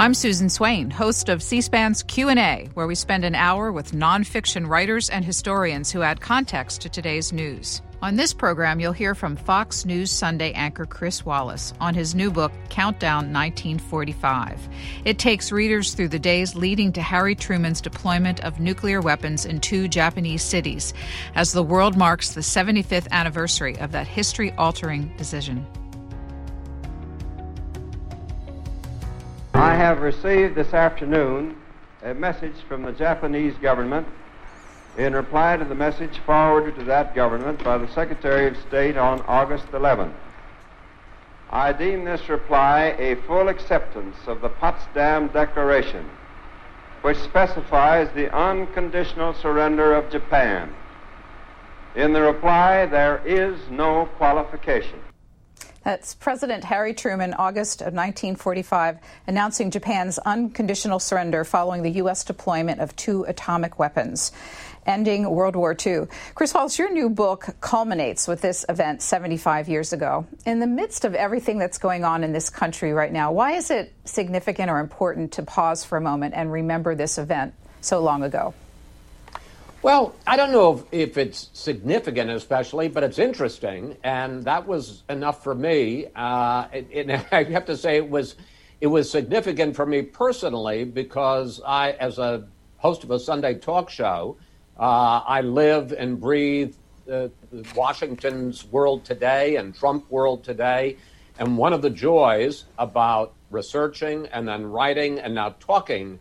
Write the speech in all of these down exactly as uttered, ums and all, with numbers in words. I'm Susan Swain, host of C-SPAN's Q and A, where we spend an hour with nonfiction writers and historians who add context to today's news. On this program, you'll hear from Fox News Sunday anchor Chris Wallace on his new book, Countdown nineteen forty-five. It takes readers through the days leading to Harry Truman's deployment of nuclear weapons in two Japanese cities as the world marks the seventy-fifth anniversary of that history-altering decision. I have received this afternoon a message from the Japanese government in reply to the message forwarded to that government by the Secretary of State on August eleventh. I deem this reply a full acceptance of the Potsdam Declaration, which specifies the unconditional surrender of Japan. In the reply, there is no qualification. That's President Harry Truman, August of nineteen forty-five, announcing Japan's unconditional surrender following the U S deployment of two atomic weapons, ending World War Two. Chris Wallace, your new book culminates with this event seventy-five years ago. In the midst of everything that's going on in this country right now, why is it significant or important to pause for a moment and remember this event so long ago? Well, I don't know if it's significant especially, but it's interesting, and that was enough for me. Uh, it, it, I have to say it was it was significant for me personally because I, as a host of a Sunday talk show, Uh, I live and breathe uh, Washington's world today and Trump world today. And one of the joys about researching and then writing and now talking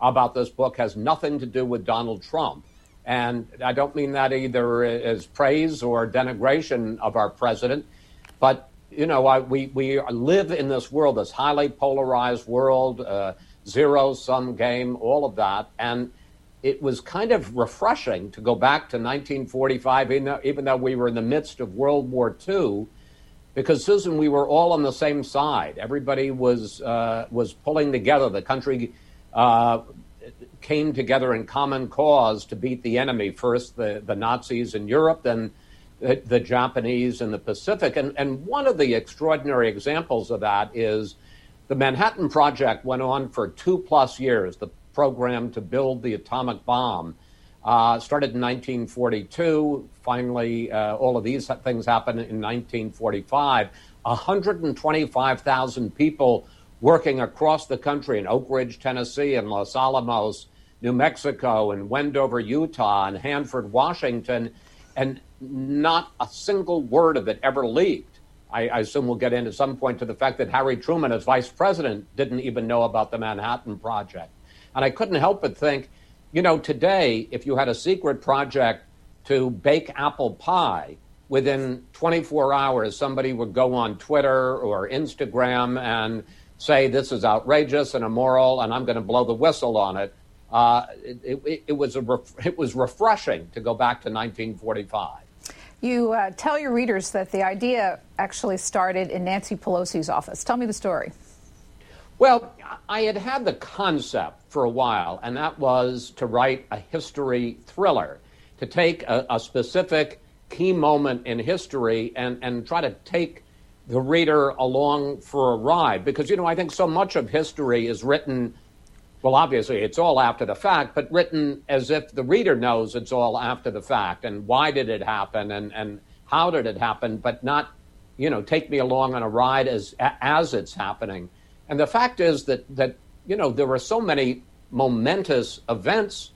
about this book has nothing to do with Donald Trump. And I don't mean that either as praise or denigration of our president. But, you know, I, we, we live in this world, this highly polarized world, uh, zero-sum game, all of that. And it was kind of refreshing to go back to nineteen forty-five, even though, even though we were in the midst of World War Two, because, Susan, we were all on the same side. Everybody was uh, was pulling together. The country uh, came together in common cause to beat the enemy, first the, the Nazis in Europe, then the, the Japanese in the Pacific. And, and one of the extraordinary examples of that is the Manhattan Project went on for two-plus years. The program to build the atomic bomb uh, started in nineteen forty-two. Finally, uh, all of these things happened in nineteen forty-five. one hundred twenty-five thousand people working across the country in Oak Ridge, Tennessee, and Los Alamos, New Mexico, and Wendover, Utah, and Hanford, Washington, and not a single word of it ever leaked. I, I assume we'll get into some point to the fact that Harry Truman, as vice president, didn't even know about the Manhattan Project. And I couldn't help but think, you know, today, if you had a secret project to bake apple pie, within twenty-four hours, somebody would go on Twitter or Instagram and say, this is outrageous and immoral, and I'm going to blow the whistle on it. Uh, it, it, it, was a ref- it was refreshing to go back to nineteen forty-five. You uh, tell your readers that the idea actually started in Nancy Pelosi's office. Tell me the story. Well, I had had the concept for a while, and that was to write a history thriller, to take a, a specific key moment in history and, and try to take the reader along for a ride. Because, you know, I think so much of history is written, well, obviously it's all after the fact, but written as if the reader knows it's all after the fact, and why did it happen, and, and how did it happen, but not, you know, take me along on a ride as as it's happening. And the fact is that, that, you know, there were so many momentous events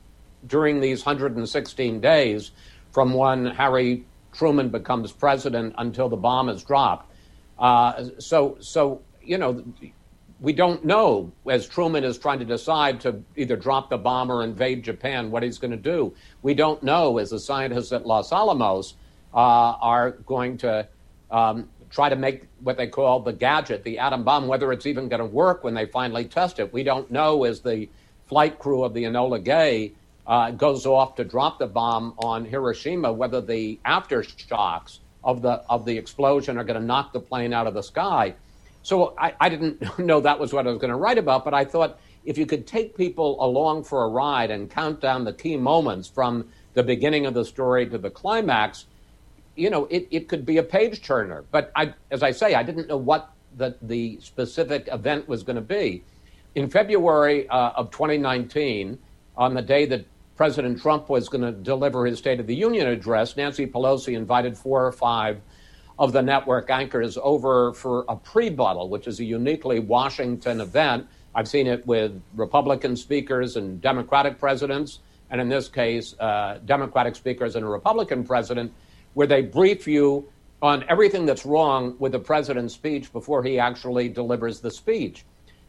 during these one hundred sixteen days from when Harry Truman becomes president until the bomb is dropped. Uh, so, so, you know, we don't know, as Truman is trying to decide to either drop the bomb or invade Japan, what he's going to do. We don't know, as the scientists at Los Alamos uh, are going to um, try to make what they call the gadget, the atom bomb, whether it's even going to work when they finally test it. We don't know as the flight crew of the Enola Gay uh, goes off to drop the bomb on Hiroshima, whether the aftershocks of the of the explosion are going to knock the plane out of the sky. So I, I didn't know that was what I was going to write about, but I thought if you could take people along for a ride and count down the key moments from the beginning of the story to the climax, you know, it, it could be a page turner. But I, as I say, I didn't know what the, the specific event was going to be. In February uh, of twenty nineteen, on the day that President Trump was going to deliver his State of the Union address, Nancy Pelosi invited four or five of the network anchors over for a pre-buttal, which is a uniquely Washington event. I've seen it with Republican speakers and Democratic presidents, and in this case, uh, Democratic speakers and a Republican president, where they brief you on everything that's wrong with the president's speech before he actually delivers the speech.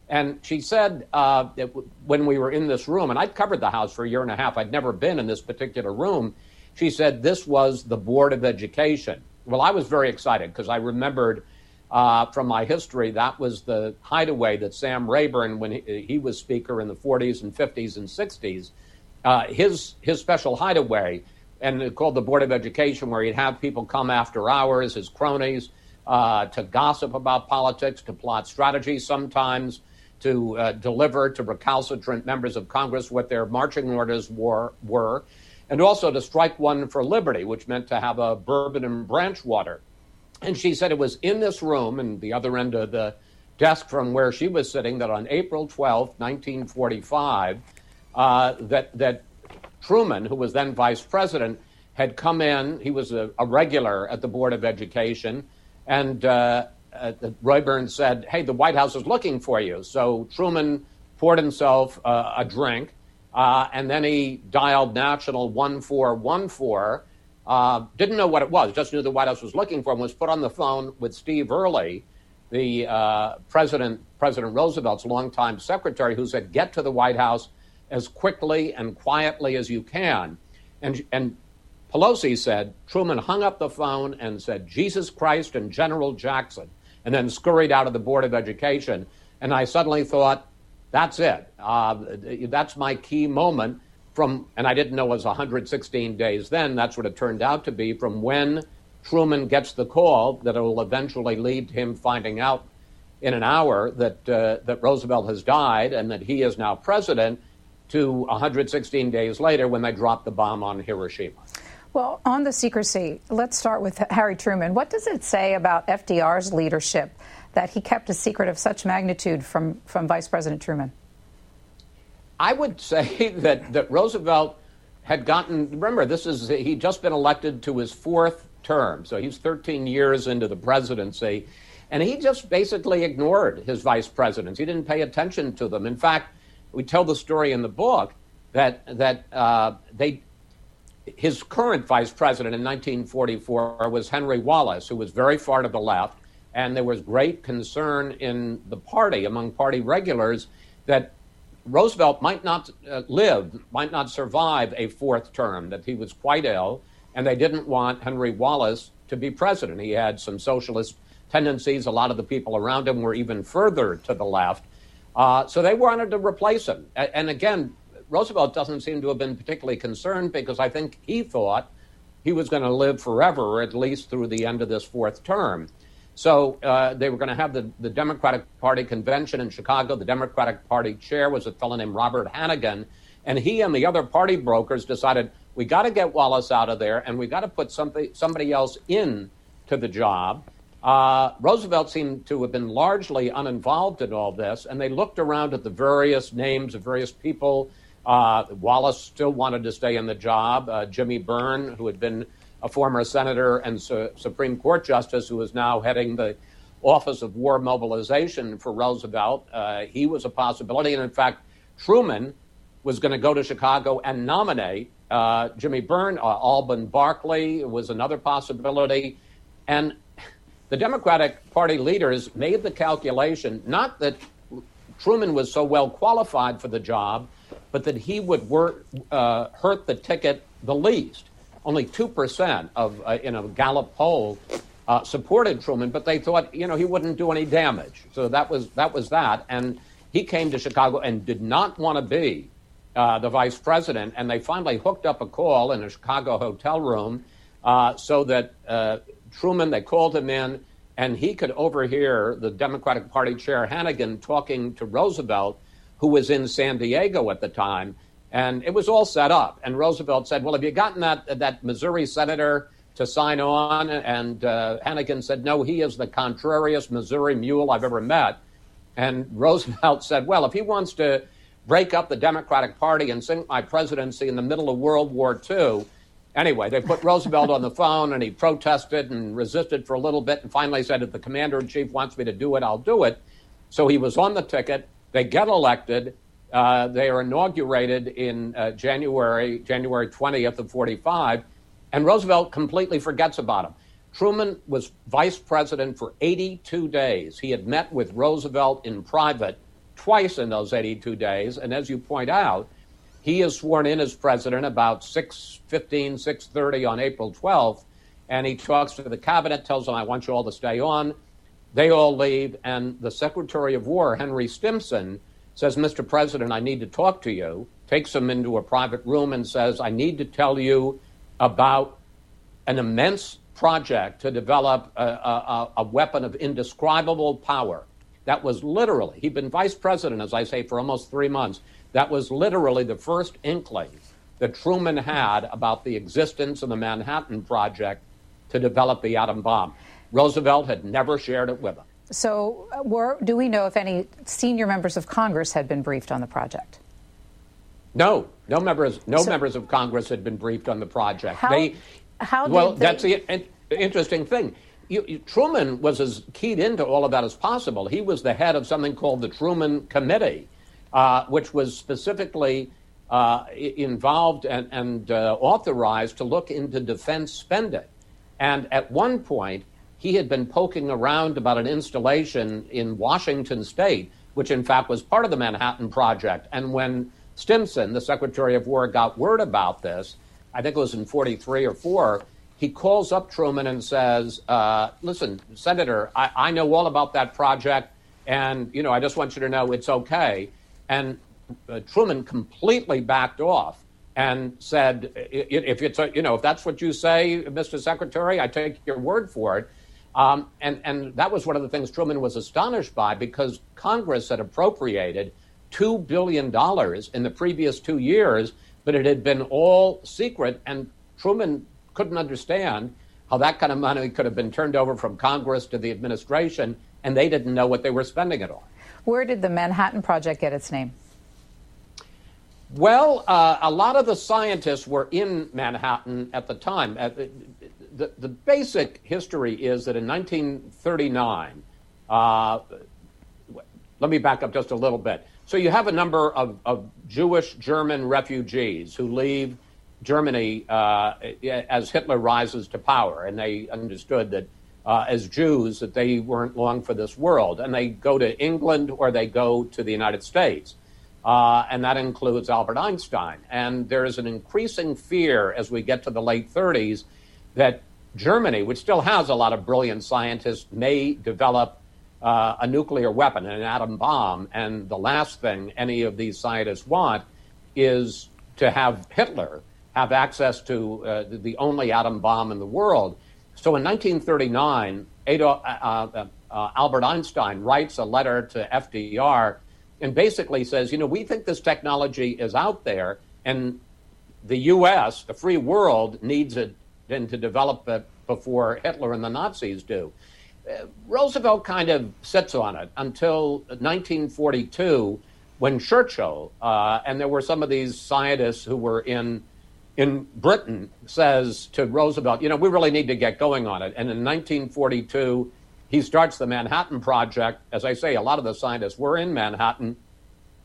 And she said uh, that w- when we were in this room, and I'd covered the House for a year and a half, I'd never been in this particular room, she said this was the Board of Education. Well, I was very excited because I remembered uh, from my history that was the hideaway that Sam Rayburn, when he, he was speaker in the forties and fifties and sixties, uh, his his special hideaway, and called the Board of Education, where he'd have people come after hours, his cronies, uh, to gossip about politics, to plot strategy sometimes, to uh, deliver to recalcitrant members of Congress what their marching orders were, were, and also to strike one for liberty, which meant to have a bourbon and branch water. And she said it was in this room and the other end of the desk from where she was sitting that on April twelfth, nineteen forty-five, uh, that that Truman, who was then vice president, had come in. He was a, a regular at the Board of Education, and uh, uh, Rayburn said, hey, the White House is looking for you. So Truman poured himself uh, a drink, uh, and then he dialed National one four one four, uh, didn't know what it was, just knew the White House was looking for him, was put on the phone with Steve Early, the uh, president, President Roosevelt's longtime secretary, who said, get to the White House as quickly and quietly as you can. And and Pelosi said, Truman hung up the phone and said, Jesus Christ and General Jackson, and then scurried out of the Board of Education. And I suddenly thought, that's it. Uh, that's my key moment from, and I didn't know it was one hundred sixteen days then, that's what it turned out to be, from when Truman gets the call that it will eventually lead to him finding out in an hour that uh, that Roosevelt has died and that he is now president, to one hundred sixteen days later when they dropped the bomb on Hiroshima. Well, on the secrecy, let's start with Harry Truman. What does it say about F D R's leadership that he kept a secret of such magnitude from, from Vice President Truman? I would say that, that Roosevelt had gotten, remember, this is, he'd just been elected to his fourth term, so he's thirteen years into the presidency, and he just basically ignored his vice presidents. He didn't pay attention to them. In fact, we tell the story in the book that that uh, they, his current vice president in nineteen forty-four was Henry Wallace, who was very far to the left, and there was great concern in the party, among party regulars, that Roosevelt might not uh, live, might not survive a fourth term, that he was quite ill, and they didn't want Henry Wallace to be president. He had some socialist tendencies. A lot of the people around him were even further to the left. Uh, so they wanted to replace him. And again, Roosevelt doesn't seem to have been particularly concerned because I think he thought he was going to live forever, or at least through the end of this fourth term. So uh, they were going to have the, the Democratic Party convention in Chicago. The Democratic Party chair was a fellow named Robert Hannegan. And he and the other party brokers decided, we got to get Wallace out of there and we got to put somebody, somebody else in to the job. Uh, Roosevelt seemed to have been largely uninvolved in all this, and they looked around at the various names of various people. Uh, Wallace still wanted to stay in the job. Uh, Jimmy Byrne, who had been a former senator and su- Supreme Court justice, who is now heading the Office of War Mobilization for Roosevelt, uh, he was a possibility. And in fact, Truman was going to go to Chicago and nominate uh, Jimmy Byrne. Uh, Alban Barkley was another possibility. And the Democratic Party leaders made the calculation, not that Truman was so well qualified for the job, but that he would wor- uh, hurt the ticket the least. Only two percent of uh, in a Gallup poll uh, supported Truman, but they thought, you know, he wouldn't do any damage. So that was that was that. And he came to Chicago and did not want to be uh, the vice president. And they finally hooked up a call in a Chicago hotel room uh, so that uh, Truman, they called him in, and he could overhear the Democratic Party chair, Hannegan, talking to Roosevelt, who was in San Diego at the time. And it was all set up. And Roosevelt said, well, have you gotten that that Missouri senator to sign on? And uh, Hannegan said, no, he is the contrariest Missouri mule I've ever met. And Roosevelt said, well, if he wants to break up the Democratic Party and sink my presidency in the middle of World War Two. Anyway, they put Roosevelt on the phone, and he protested and resisted for a little bit, and finally said, if the commander-in-chief wants me to do it, I'll do it. So he was on the ticket. They get elected. Uh, they are inaugurated in uh, January, January twentieth of forty-five, and Roosevelt completely forgets about him. Truman was vice president for eighty-two days. He had met with Roosevelt in private twice in those eighty-two days. And as you point out, he is sworn in as president about six fifteen, six thirty on April twelfth. And he talks to the cabinet, tells them, I want you all to stay on. They all leave. And the Secretary of War, Henry Stimson, says, Mister President, I need to talk to you. Takes him into a private room and says, I need to tell you about an immense project to develop a, a, a weapon of indescribable power. That was literally, he'd been vice president, as I say, for almost three months. That was literally the first inkling that Truman had about the existence of the Manhattan Project to develop the atom bomb. Roosevelt had never shared it with him. So were, do we know if any senior members of Congress had been briefed on the project? No, no members, no so, members of Congress had been briefed on the project. How, they, how well, did they... that's the in, interesting thing. You, you, Truman was as keyed into all of that as possible. He was the head of something called the Truman Committee, uh, which was specifically uh, involved and, and uh, authorized to look into defense spending. And at one point, he had been poking around about an installation in Washington State, which in fact was part of the Manhattan Project. And when Stimson, the Secretary of War, got word about this, I think it was in forty-three or four, he calls up Truman and says, uh, listen, Senator, I, I know all about that project, and, you know, I just want you to know it's okay. And uh, Truman completely backed off and said, if it's, a, you know, if that's what you say, Mister Secretary, I take your word for it. Um, and, and that was one of the things Truman was astonished by, because Congress had appropriated two billion dollars in the previous two years, but it had been all secret, and Truman couldn't understand how that kind of money could have been turned over from Congress to the administration, and they didn't know what they were spending it on. Where did the Manhattan Project get its name? Well, uh, a lot of the scientists were in Manhattan at the time. Uh, the, the basic history is that in nineteen thirty-nine, uh, let me back up just a little bit. So you have a number of, of Jewish German refugees who leave Germany uh, as Hitler rises to power, and they understood that uh, as Jews that they weren't long for this world, and they go to England or they go to the United States, uh, and that includes Albert Einstein. And there is an increasing fear as we get to the late thirties that Germany, which still has a lot of brilliant scientists, may develop uh, a nuclear weapon, an atom bomb, and the last thing any of these scientists want is to have Hitler have access to uh, the only atom bomb in the world. So in nineteen thirty-nine, Adolf, uh, uh, uh, Albert Einstein writes a letter to F D R and basically says, you know, we think this technology is out there, and the U S, the free world, needs it and to develop it before Hitler and the Nazis do. Uh, Roosevelt kind of sits on it until nineteen forty-two, when Churchill, uh, and there were some of these scientists who were in in Britain, says to Roosevelt, you know, we really need to get going on it. And in nineteen forty-two, he starts the Manhattan Project. As I say, a lot of the scientists were in Manhattan.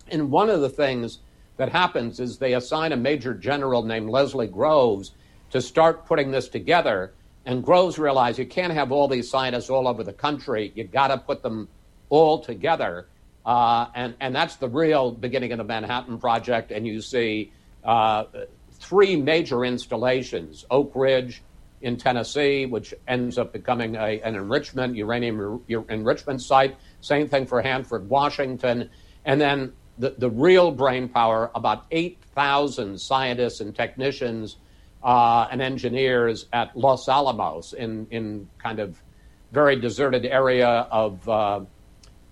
And one of the things that happens is they assign a major general named Leslie Groves to start putting this together. And Groves realized you can't have all these scientists all over the country. You've got to put them all together. Uh, and, and that's the real beginning of the Manhattan Project. And you see uh, three major installations, Oak Ridge in Tennessee, which ends up becoming a, an enrichment, uranium re- enrichment site. Same thing for Hanford, Washington. And then the, the real brainpower, about eight thousand scientists and technicians uh, and engineers at Los Alamos in, in kind of very deserted area of, uh,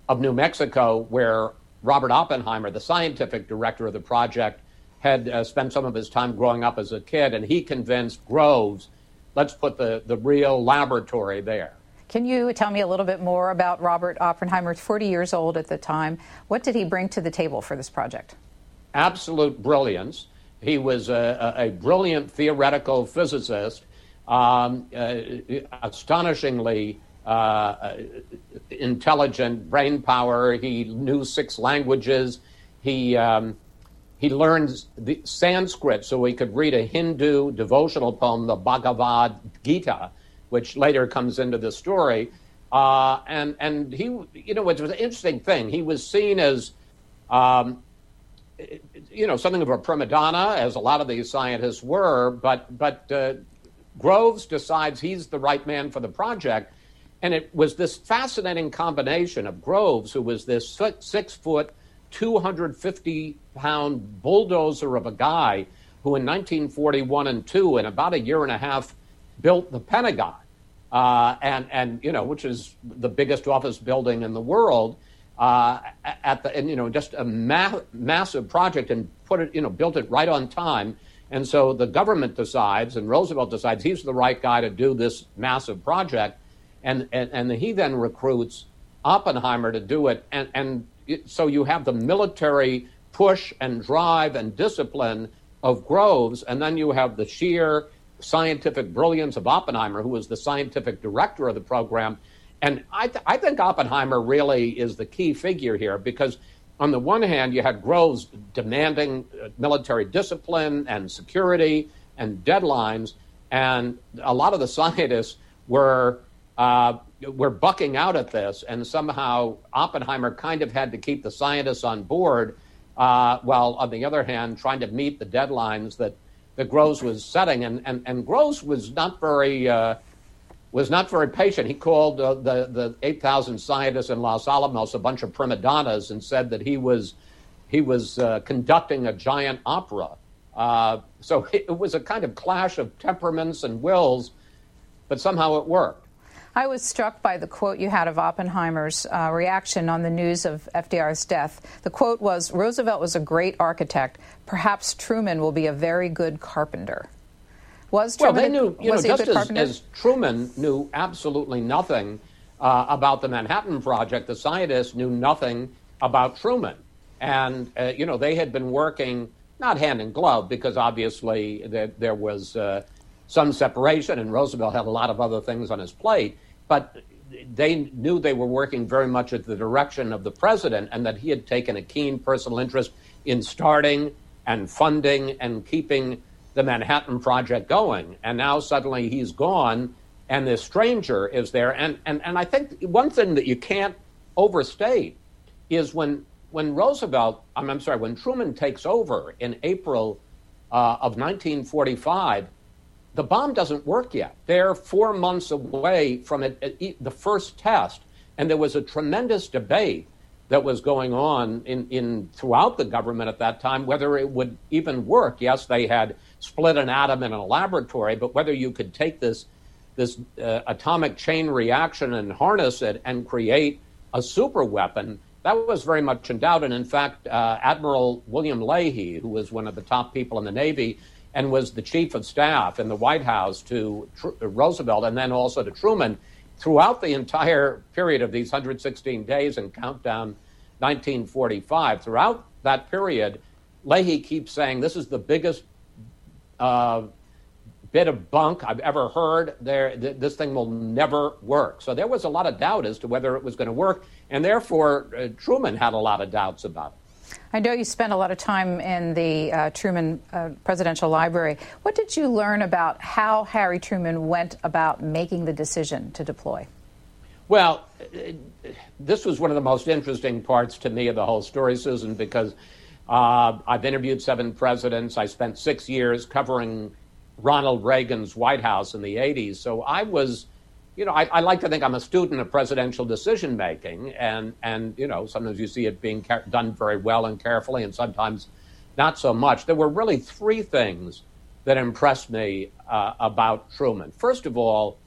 of New Mexico, where Robert Oppenheimer, the scientific director of the project, had uh, spent some of his time growing up as a kid, and he convinced Groves, let's put the, the real laboratory there. Can you tell me a little bit more about Robert Oppenheimer, forty years old at the time? What did he bring to the table for this project? Absolute brilliance. He was a, a brilliant theoretical physicist, um, uh, astonishingly uh, intelligent brain power. He knew six languages. He um, he learned the Sanskrit so he could read a Hindu devotional poem, the Bhagavad Gita, which later comes into the story. Uh, and and he, you know, it was an interesting thing. He was seen as um, you know, something of a prima donna, as a lot of these scientists were, but but uh, Groves decides he's the right man for the project. And it was this fascinating combination of Groves, who was this six-foot, two hundred fifty pound bulldozer of a guy who in nineteen forty-one and two, in about a year and a half, built the Pentagon, uh, and, and, you know, which is the biggest office building in the world. Uh, at the, and, you know, just a ma- massive project, and put it, you know, built it right on time. And so the government decides, and Roosevelt decides he's the right guy to do this massive project. And, and, and he then recruits Oppenheimer to do it. And, and it, so you have the military push and drive and discipline of Groves. And then you have the sheer scientific brilliance of Oppenheimer, who was the scientific director of the program. And I, th- I think Oppenheimer really is the key figure here, because on the one hand, you had Groves demanding military discipline and security and deadlines, and a lot of the scientists were uh, were bucking out at this, and somehow Oppenheimer kind of had to keep the scientists on board, uh, while on the other hand, trying to meet the deadlines that, that Groves was setting. And, and, and Groves was not very... Uh, was not very patient. He called uh, the, the eight thousand scientists in Los Alamos a bunch of prima donnas, and said that he was he was uh, conducting a giant opera. Uh, so it, it was a kind of clash of temperaments and wills, but somehow it worked. I was struck by the quote you had of Oppenheimer's uh, reaction on the news of F D R's death. The quote was, "Roosevelt was a great architect. Perhaps Truman will be a very good carpenter." Was Truman, well, they knew, you know, just as, as Truman knew absolutely nothing uh, about the Manhattan Project, the scientists knew nothing about Truman. And, uh, you know, they had been working, not hand in glove, because obviously there, there was uh, some separation, and Roosevelt had a lot of other things on his plate, but they knew they were working very much at the direction of the president, and that he had taken a keen personal interest in starting and funding and keeping the Manhattan Project going. And now suddenly he's gone, and this stranger is there. And, and and I think one thing that you can't overstate is when when Roosevelt, I'm, I'm sorry, when Truman takes over in April uh, of nineteen forty-five, the bomb doesn't work yet. They're four months away from it, it, the first test. And there was a tremendous debate that was going on in, in throughout the government at that time, whether it would even work. Yes, they had split an atom in a laboratory, but whether you could take this this uh, atomic chain reaction and harness it and create a super weapon, that was very much in doubt. And in fact, uh, Admiral William Leahy, who was one of the top people in the Navy and was the chief of staff in the White House to Tr- Roosevelt and then also to Truman, throughout the entire period of these one hundred sixteen days and Countdown nineteen forty-five, throughout that period, Leahy keeps saying, this is the biggest uh, bit of bunk I've ever heard. There, th- this thing will never work. So there was a lot of doubt as to whether it was going to work, and therefore uh, Truman had a lot of doubts about it. I know you spent a lot of time in the uh, Truman uh, Presidential Library. What did you learn about how Harry Truman went about making the decision to deploy? Well, this was one of the most interesting parts to me of the whole story, Susan, because uh, I've interviewed seven presidents. I spent six years covering Ronald Reagan's White House in the eighties. So I was, you know, I, I like to think I'm a student of presidential decision making, and, and you know, sometimes you see it being car- done very well and carefully, and sometimes not so much. There were really three things that impressed me uh, about Truman. First of all,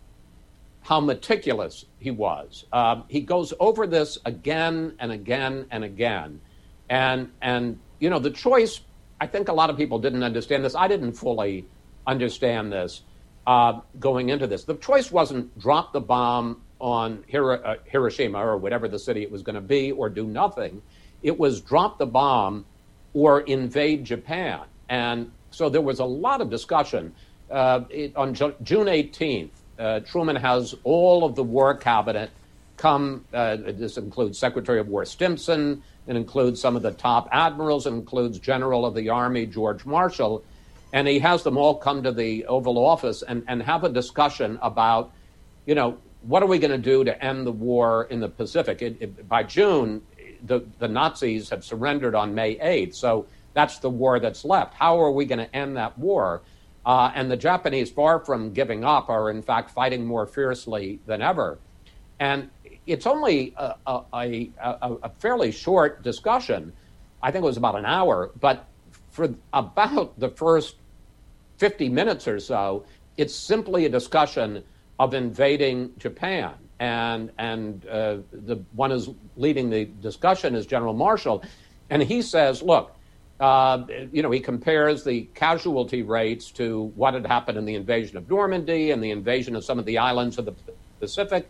how meticulous he was. Um, he goes over this again and again and again, and and you know, the choice. I think a lot of people didn't understand this. I didn't fully understand this. Uh, going into this. The choice wasn't drop the bomb on Hiroshima or whatever the city it was going to be, or do nothing. It was drop the bomb or invade Japan. And so there was a lot of discussion. Uh, it, on June eighteenth, uh, Truman has all of the war cabinet come. Uh, this includes Secretary of War Stimson. It includes some of the top admirals. It includes General of the Army George Marshall. And he has them all come to the Oval Office and, and have a discussion about, you know, what are we going to do to end the war in the Pacific? It, it, by June, the, the Nazis have surrendered on May eighth, so that's the war that's left. How are we going to end that war? Uh, and the Japanese, far from giving up, are in fact fighting more fiercely than ever. And it's only a, a, a, a fairly short discussion. I think it was about an hour, but for about the first fifty minutes or so, it's simply a discussion of invading Japan. And and uh, the one who's leading the discussion is General Marshall. And he says, look, uh, you know, he compares the casualty rates to what had happened in the invasion of Normandy and the invasion of some of the islands of the Pacific.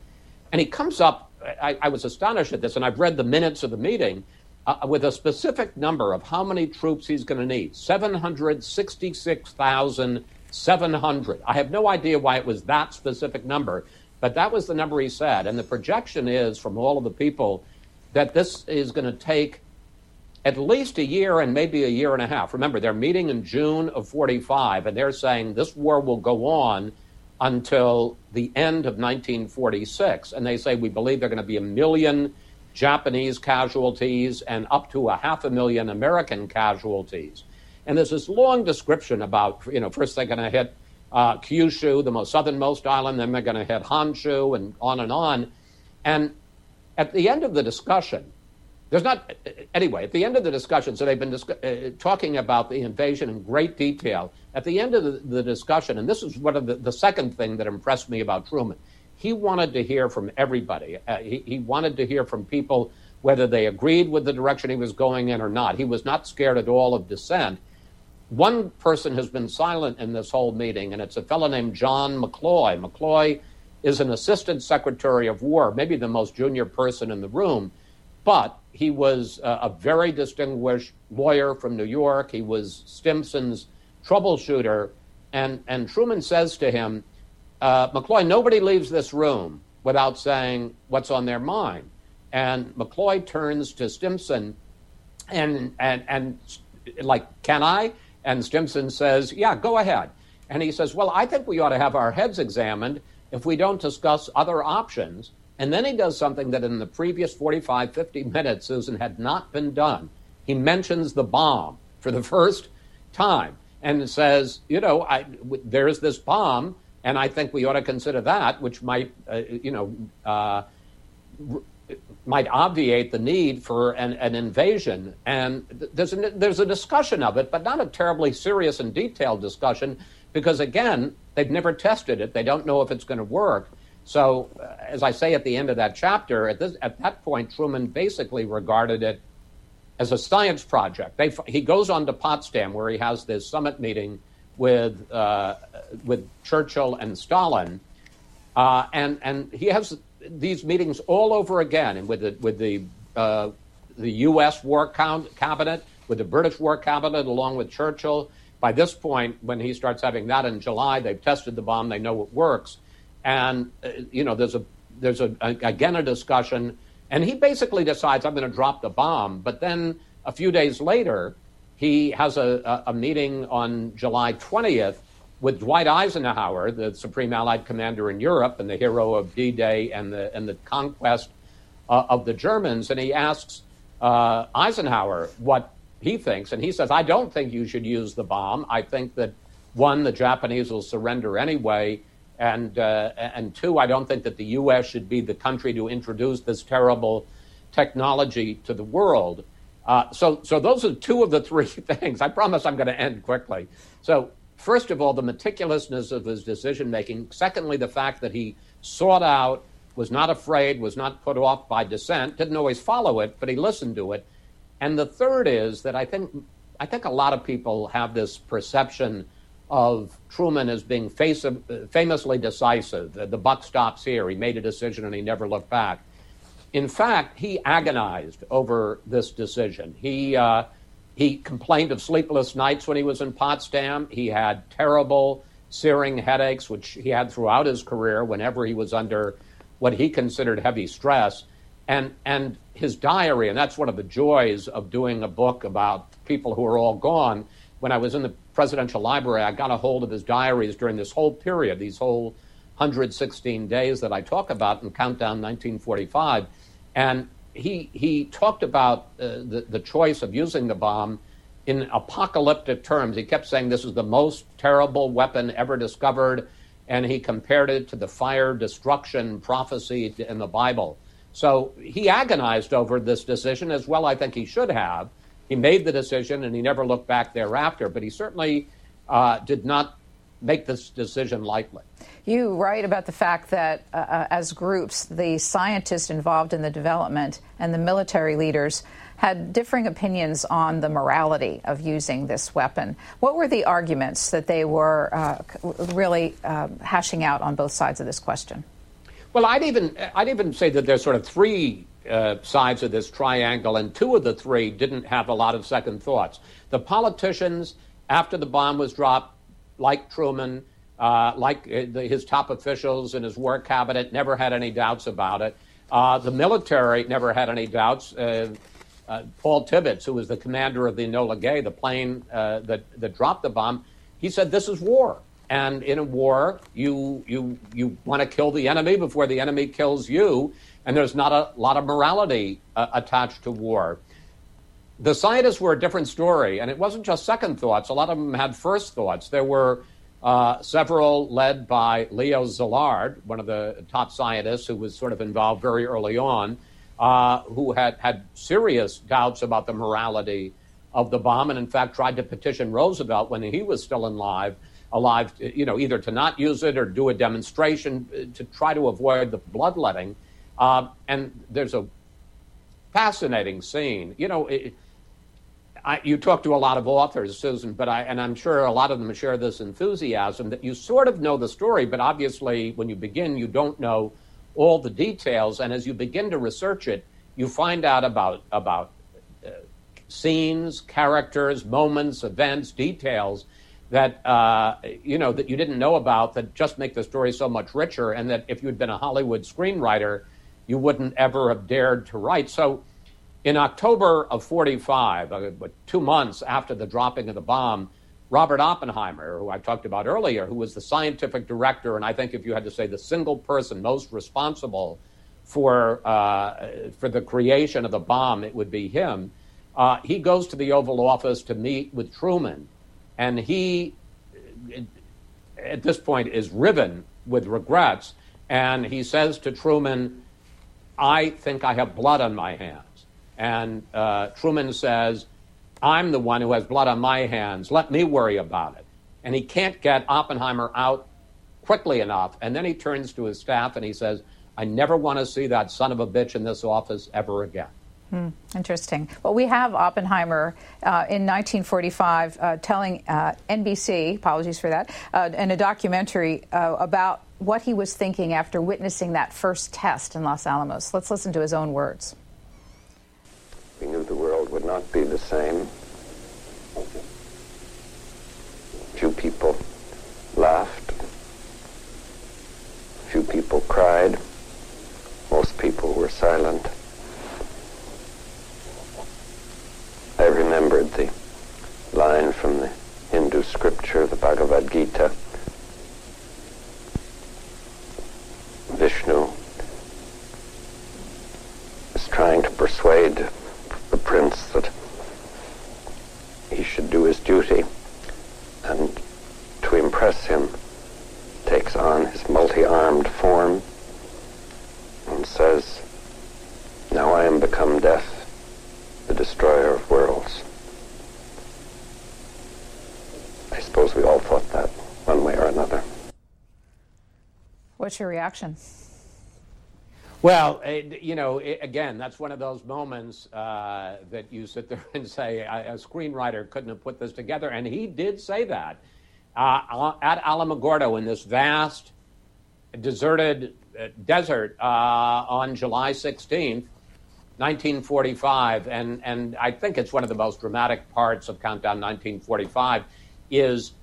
And he comes up, I, I was astonished at this, and I've read the minutes of the meeting, uh, with a specific number of how many troops he's going to need, seven hundred sixty-six thousand seven hundred. I have no idea why it was that specific number, but that was the number he said. And the projection is from all of the people that this is going to take at least a year and maybe a year and a half. Remember, they're meeting in June of forty-five, and they're saying this war will go on until the end of nineteen forty-six. And they say, we believe there are going to be a million Japanese casualties and up to a half a million American casualties. And there's this long description about, you know, first they're going to hit uh, Kyushu, the most southernmost island, then they're going to hit Honshu, and on and on. And at the end of the discussion, there's not, anyway, at the end of the discussion, so they've been discuss, uh, talking about the invasion in great detail. At the end of the, the discussion, and this is one of the, the second thing that impressed me about Truman, he wanted to hear from everybody. Uh, he, he wanted to hear from people whether they agreed with the direction he was going in or not. He was not scared at all of dissent. One person has been silent in this whole meeting, and it's a fellow named John McCloy. McCloy is an assistant secretary of war, maybe the most junior person in the room, but he was uh, a very distinguished lawyer from New York. He was Stimson's troubleshooter. And, and Truman says to him, uh, McCloy, nobody leaves this room without saying what's on their mind. And McCloy turns to Stimson and, and, and like, can I? And Stimson says, yeah, go ahead. And he says, well, I think we ought to have our heads examined if we don't discuss other options. And then he does something that in the previous forty-five, fifty minutes, Susan, had not been done. He mentions the bomb for the first time and says, you know, I, w- there's this bomb, and I think we ought to consider that, which might, uh, you know, uh, r- might obviate the need for an, an invasion. And th- there's, a, there's a discussion of it, but not a terribly serious and detailed discussion, because again, they've never tested it. They don't know if it's going to work. So uh, as I say at the end of that chapter, at, this, at that point, Truman basically regarded it as a science project. They, he goes on to Potsdam, where he has this summit meeting with, uh, with Churchill and Stalin. Uh, and, and he has these meetings all over again, and with the with the uh, the U S War count, Cabinet, with the British War Cabinet, along with Churchill. By this point, when he starts having that in July, they've tested the bomb; they know it works. And uh, you know, there's a there's a, a again a discussion, and he basically decides, I'm going to drop the bomb. But then a few days later, he has a, a, a meeting on July twentieth. With Dwight Eisenhower, the Supreme Allied Commander in Europe and the hero of D-Day and the and the conquest uh, of the Germans. And he asks uh, Eisenhower what he thinks. And he says, I don't think you should use the bomb. I think that, one, the Japanese will surrender anyway. And, uh, and two, I don't think that the U S should be the country to introduce this terrible technology to the world. Uh, so, so those are two of the three things. I promise I'm going to end quickly. So, first of all, the meticulousness of his decision-making. Secondly, the fact that he sought out, was not afraid, was not put off by dissent, didn't always follow it, but he listened to it. And the third is that I think I think a lot of people have this perception of Truman as being face of, famously decisive. The, the buck stops here. He made a decision and he never looked back. In fact, he agonized over this decision. He uh, he complained of sleepless nights when he was in Potsdam. He had terrible, searing headaches, which he had throughout his career whenever he was under what he considered heavy stress. And and his diary, and that's one of the joys of doing a book about people who are all gone. When I was in the presidential library, I got a hold of his diaries during this whole period, these whole one hundred sixteen days that I talk about in Countdown nineteen forty-five. And he he talked about uh, the, the choice of using the bomb in apocalyptic terms. He kept saying this is the most terrible weapon ever discovered, and he compared it to the fire destruction prophecy in the Bible. So he agonized over this decision as well. I think he should have. He made the decision, and he never looked back thereafter, but he certainly uh, did not make this decision lightly. You write about the fact that uh, as groups, the scientists involved in the development and the military leaders had differing opinions on the morality of using this weapon. What were the arguments that they were uh, really uh, hashing out on both sides of this question? Well, I'd even I'd even say that there's sort of three uh, sides of this triangle, and two of the three didn't have a lot of second thoughts. The politicians, after the bomb was dropped, like Truman, uh, like his top officials in his war cabinet, never had any doubts about it. Uh, the military never had any doubts. Uh, uh, Paul Tibbetts, who was the commander of the Enola Gay, the plane uh, that, that dropped the bomb, he said, this is war. And in a war, you you you want to kill the enemy before the enemy kills you, and there's not a lot of morality uh, attached to war. The scientists were a different story, and it wasn't just second thoughts. A lot of them had first thoughts. There were uh, several led by Leo Szilard, one of the top scientists who was sort of involved very early on, uh, who had, had serious doubts about the morality of the bomb, and in fact tried to petition Roosevelt when he was still alive alive, you know, either to not use it or do a demonstration to try to avoid the bloodletting. Uh, and there's a fascinating scene. You know, it, I, you talk to a lot of authors, Susan, but I, and I'm sure a lot of them share this enthusiasm that you sort of know the story, but obviously when you begin, you don't know all the details. And as you begin to research it, you find out about, about uh, scenes, characters, moments, events, details, that, uh, you know, that you didn't know about that just make the story so much richer, and that if you'd been a Hollywood screenwriter, you wouldn't ever have dared to write. So in October of forty-five, uh, two months after the dropping of the bomb, Robert Oppenheimer, who I talked about earlier, who was the scientific director, and I think if you had to say the single person most responsible for, uh, for the creation of the bomb, it would be him. Uh, he goes to the Oval Office to meet with Truman. And he, at this point, is riven with regrets. And he says to Truman, I think I have blood on my hands. And uh, Truman says, I'm the one who has blood on my hands. Let me worry about it. And he can't get Oppenheimer out quickly enough. And then he turns to his staff and he says, I never want to see that son of a bitch in this office ever again. Hmm, interesting. Well, we have Oppenheimer uh, in nineteen forty-five uh, telling uh, N B C, apologies for that, uh, in a documentary uh, about what he was thinking after witnessing that first test in Los Alamos. Let's listen to his own words. We knew the world would not be the same. Few people laughed. Few people cried. Most people were silent. I remembered the line from the Hindu scripture, the Bhagavad Gita. Vishnu is trying to persuade the prince that he should do his duty, and to impress him, takes on his multi-armed form and says, now I am become death, the destroyer of worlds. I suppose we all thought that one way or another. What's your reaction? Well, it, you know, it, again, that's one of those moments uh, that you sit there and say, a, a screenwriter couldn't have put this together. And he did say that. uh, at Alamogordo in this vast, deserted uh, desert uh, on July sixteenth, nineteen forty-five. And, and I think it's one of the most dramatic parts of Countdown nineteen forty-five is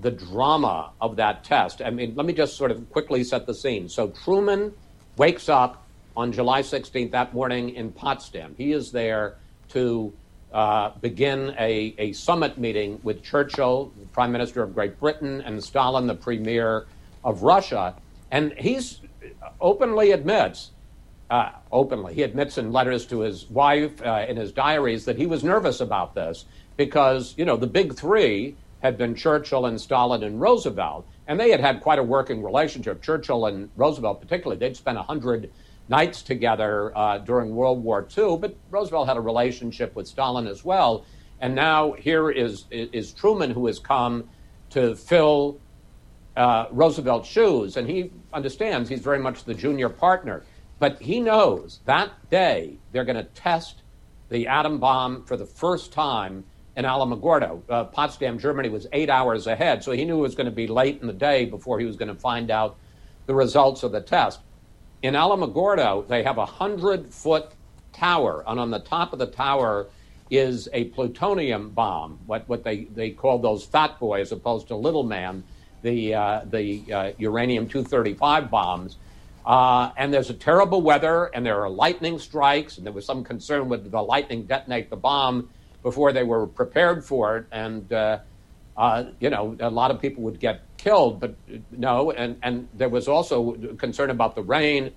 the drama of that test. I mean, let me just sort of quickly set the scene. So Truman wakes up on July sixteenth that morning in Potsdam. He is there to uh, begin a, a summit meeting with Churchill, the Prime Minister of Great Britain, and Stalin, the Premier of Russia. And he's openly admits, uh, openly, he admits in letters to his wife, uh, in his diaries, that he was nervous about this because, you know, the big three had been Churchill and Stalin and Roosevelt, and they had had quite a working relationship. Churchill and Roosevelt particularly, they'd spent one hundred nights together uh, during World War Two, but Roosevelt had a relationship with Stalin as well. And now here is, is Truman, who has come to fill uh, Roosevelt's shoes, and he understands he's very much the junior partner. But he knows that day they're going to test the atom bomb for the first time in Alamogordo. Uh, Potsdam, Germany was eight hours ahead, so he knew it was going to be late in the day before he was going to find out the results of the test. In Alamogordo, they have a hundred-foot tower, and on the top of the tower is a plutonium bomb, what, what they, they call those fat boy as opposed to little man, the, uh, the uh, uranium two thirty-five bombs. Uh, and there's a terrible weather, and there are lightning strikes, and there was some concern whether the lightning detonate the bomb before they were prepared for it, and uh, uh, you know, a lot of people would get killed, but no, and, and there was also concern about the rain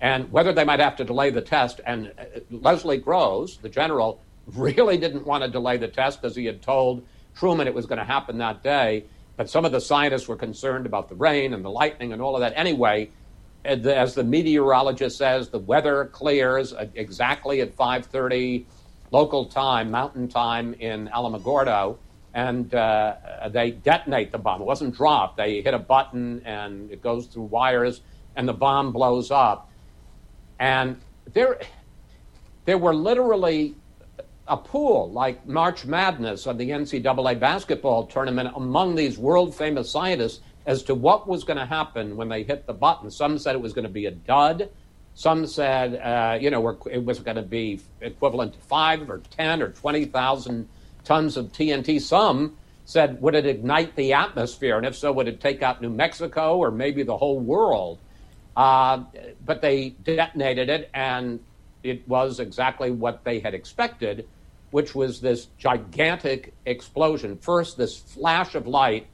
and whether they might have to delay the test, and Leslie Groves, the general, really didn't want to delay the test because he had told Truman it was going to happen that day, but some of the scientists were concerned about the rain and the lightning and all of that. Anyway, as the meteorologist says, the weather clears exactly at five thirty local time, mountain time in Alamogordo, and uh, they detonate the bomb. It wasn't dropped. They hit a button, and it goes through wires, and the bomb blows up. And there there were literally a pool, like March Madness of the N C double A basketball tournament, among these world-famous scientists as to what was going to happen when they hit the button. Some said it was going to be a dud. Some said, uh, you know, we're, it was going to be equivalent to five or ten or twenty thousand tons of T N T. Some said, would it ignite the atmosphere, and if so, would it take out New Mexico or maybe the whole world? Uh, but they detonated it, and it was exactly what they had expected, which was this gigantic explosion. First, this flash of light.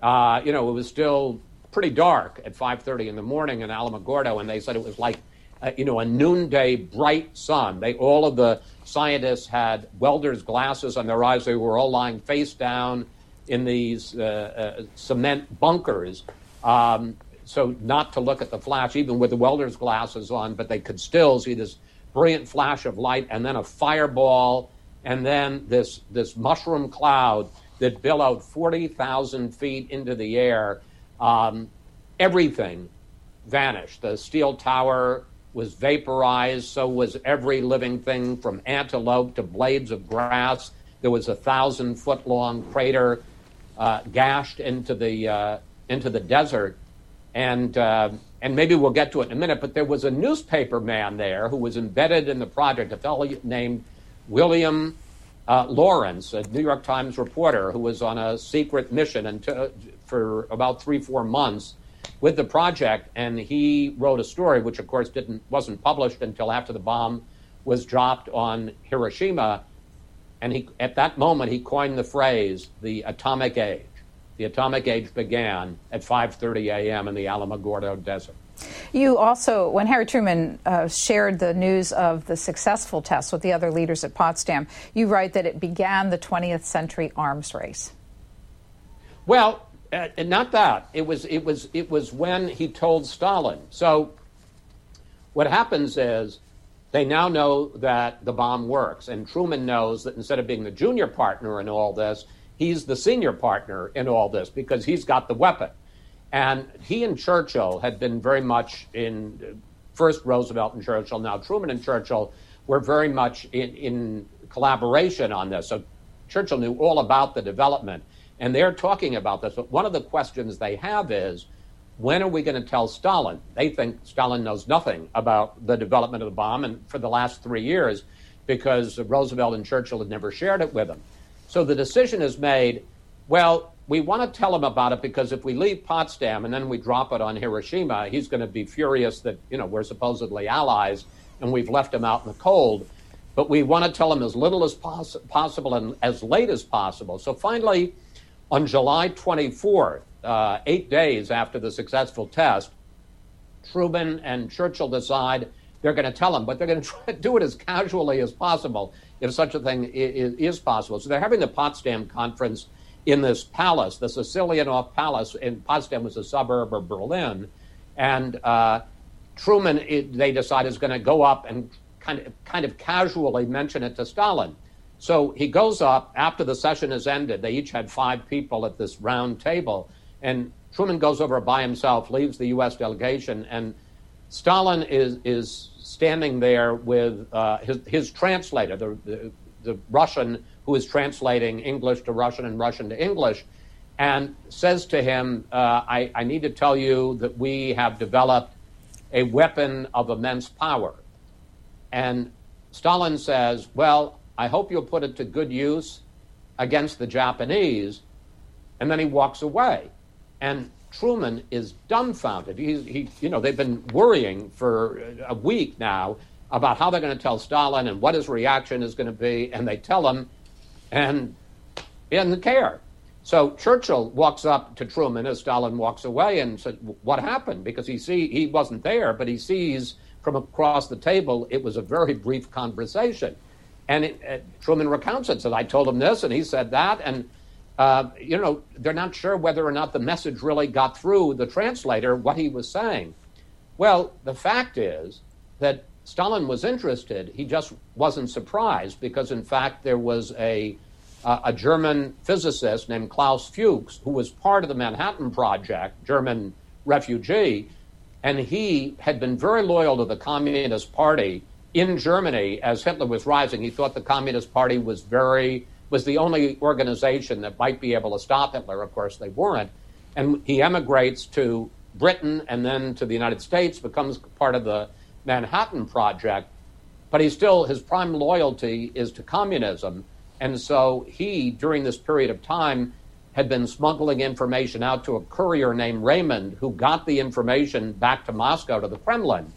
Uh, you know, it was still pretty dark at five thirty in the morning in Alamogordo, and they said it was like Uh, you know, a noonday bright sun. They, all of the scientists had welder's glasses on their eyes. They were all lying face down in these uh, uh, cement bunkers, um, so not to look at the flash, even with the welder's glasses on, but they could still see this brilliant flash of light, and then a fireball, and then this, this mushroom cloud that billowed forty thousand feet into the air. Um, everything vanished. The steel tower was vaporized, so was every living thing from antelope to blades of grass. There was a thousand-foot-long crater uh, gashed into the uh, into the desert. And, uh, and maybe we'll get to it in a minute, but there was a newspaper man there who was embedded in the project, a fellow named William uh, Lawrence, a New York Times reporter who was on a secret mission until, for about three, four months, with the project, and he wrote a story, which of course didn't wasn't published until after the bomb was dropped on Hiroshima, and he at that moment he coined the phrase "the atomic age." The atomic age began at five thirty a.m. in the Alamogordo Desert. You also, when Harry Truman uh, shared the news of the successful test with the other leaders at Potsdam, you write that it began the twentieth century arms race. Well. Uh, and not that. It was it was it was when he told Stalin. So what happens is they now know that the bomb works, and Truman knows that instead of being the junior partner in all this, he's the senior partner in all this because he's got the weapon. And he and Churchill had been very much in, first Roosevelt and Churchill, now Truman and Churchill were very much in, in collaboration on this. So Churchill knew all about the development. And they're talking about this. But one of the questions they have is, when are we going to tell Stalin? They think Stalin knows nothing about the development of the bomb, and for the last three years, because Roosevelt and Churchill had never shared it with him. So the decision is made, well, we want to tell him about it, because if we leave Potsdam and then we drop it on Hiroshima, he's going to be furious that, you know, we're supposedly allies and we've left him out in the cold. But we want to tell him as little as poss- possible and as late as possible. So finally, on July twenty-fourth, uh, eight days after the successful test, Truman and Churchill decide they're going to tell him, but they're going to try to do it as casually as possible, if such a thing is, is possible. So they're having the Potsdam Conference in this palace, the Sicilianoff Palace, in Potsdam was a suburb of Berlin, and uh, Truman, it, they decide, is going to go up and kind of, kind of casually mention it to Stalin. So he goes up after the session is ended. They each had five people at this round table. And Truman goes over by himself, leaves the U S delegation, and Stalin is is standing there with uh, his, his translator, the, the the Russian who is translating English to Russian and Russian to English, and says to him, uh, I, I need to tell you that we have developed a weapon of immense power. And Stalin says, well, I hope you'll put it to good use against the Japanese. And then he walks away. And Truman is dumbfounded. He's, he, you know, they've been worrying for a week now about how they're going to tell Stalin and what his reaction is going to be. And they tell him, and he doesn't care. So Churchill walks up to Truman as Stalin walks away and said, what happened? Because he see he wasn't there, but he sees from across the table it was a very brief conversation. And it, uh, Truman recounts it, said, I told him this, and he said that. And, uh, you know, they're not sure whether or not the message really got through the translator, what he was saying. Well, the fact is that Stalin was interested. He just wasn't surprised because, in fact, there was a, uh, a German physicist named Klaus Fuchs, who was part of the Manhattan Project, German refugee, and he had been very loyal to the Communist Party in Germany. As Hitler was rising, he thought the Communist Party was very was the only organization that might be able to stop Hitler. Of course, they weren't. And he emigrates to Britain and then to the United States, becomes part of the Manhattan Project. But he still, his prime loyalty is to communism. And so he, during this period of time, had been smuggling information out to a courier named Raymond, who got the information back to Moscow, to the Kremlin.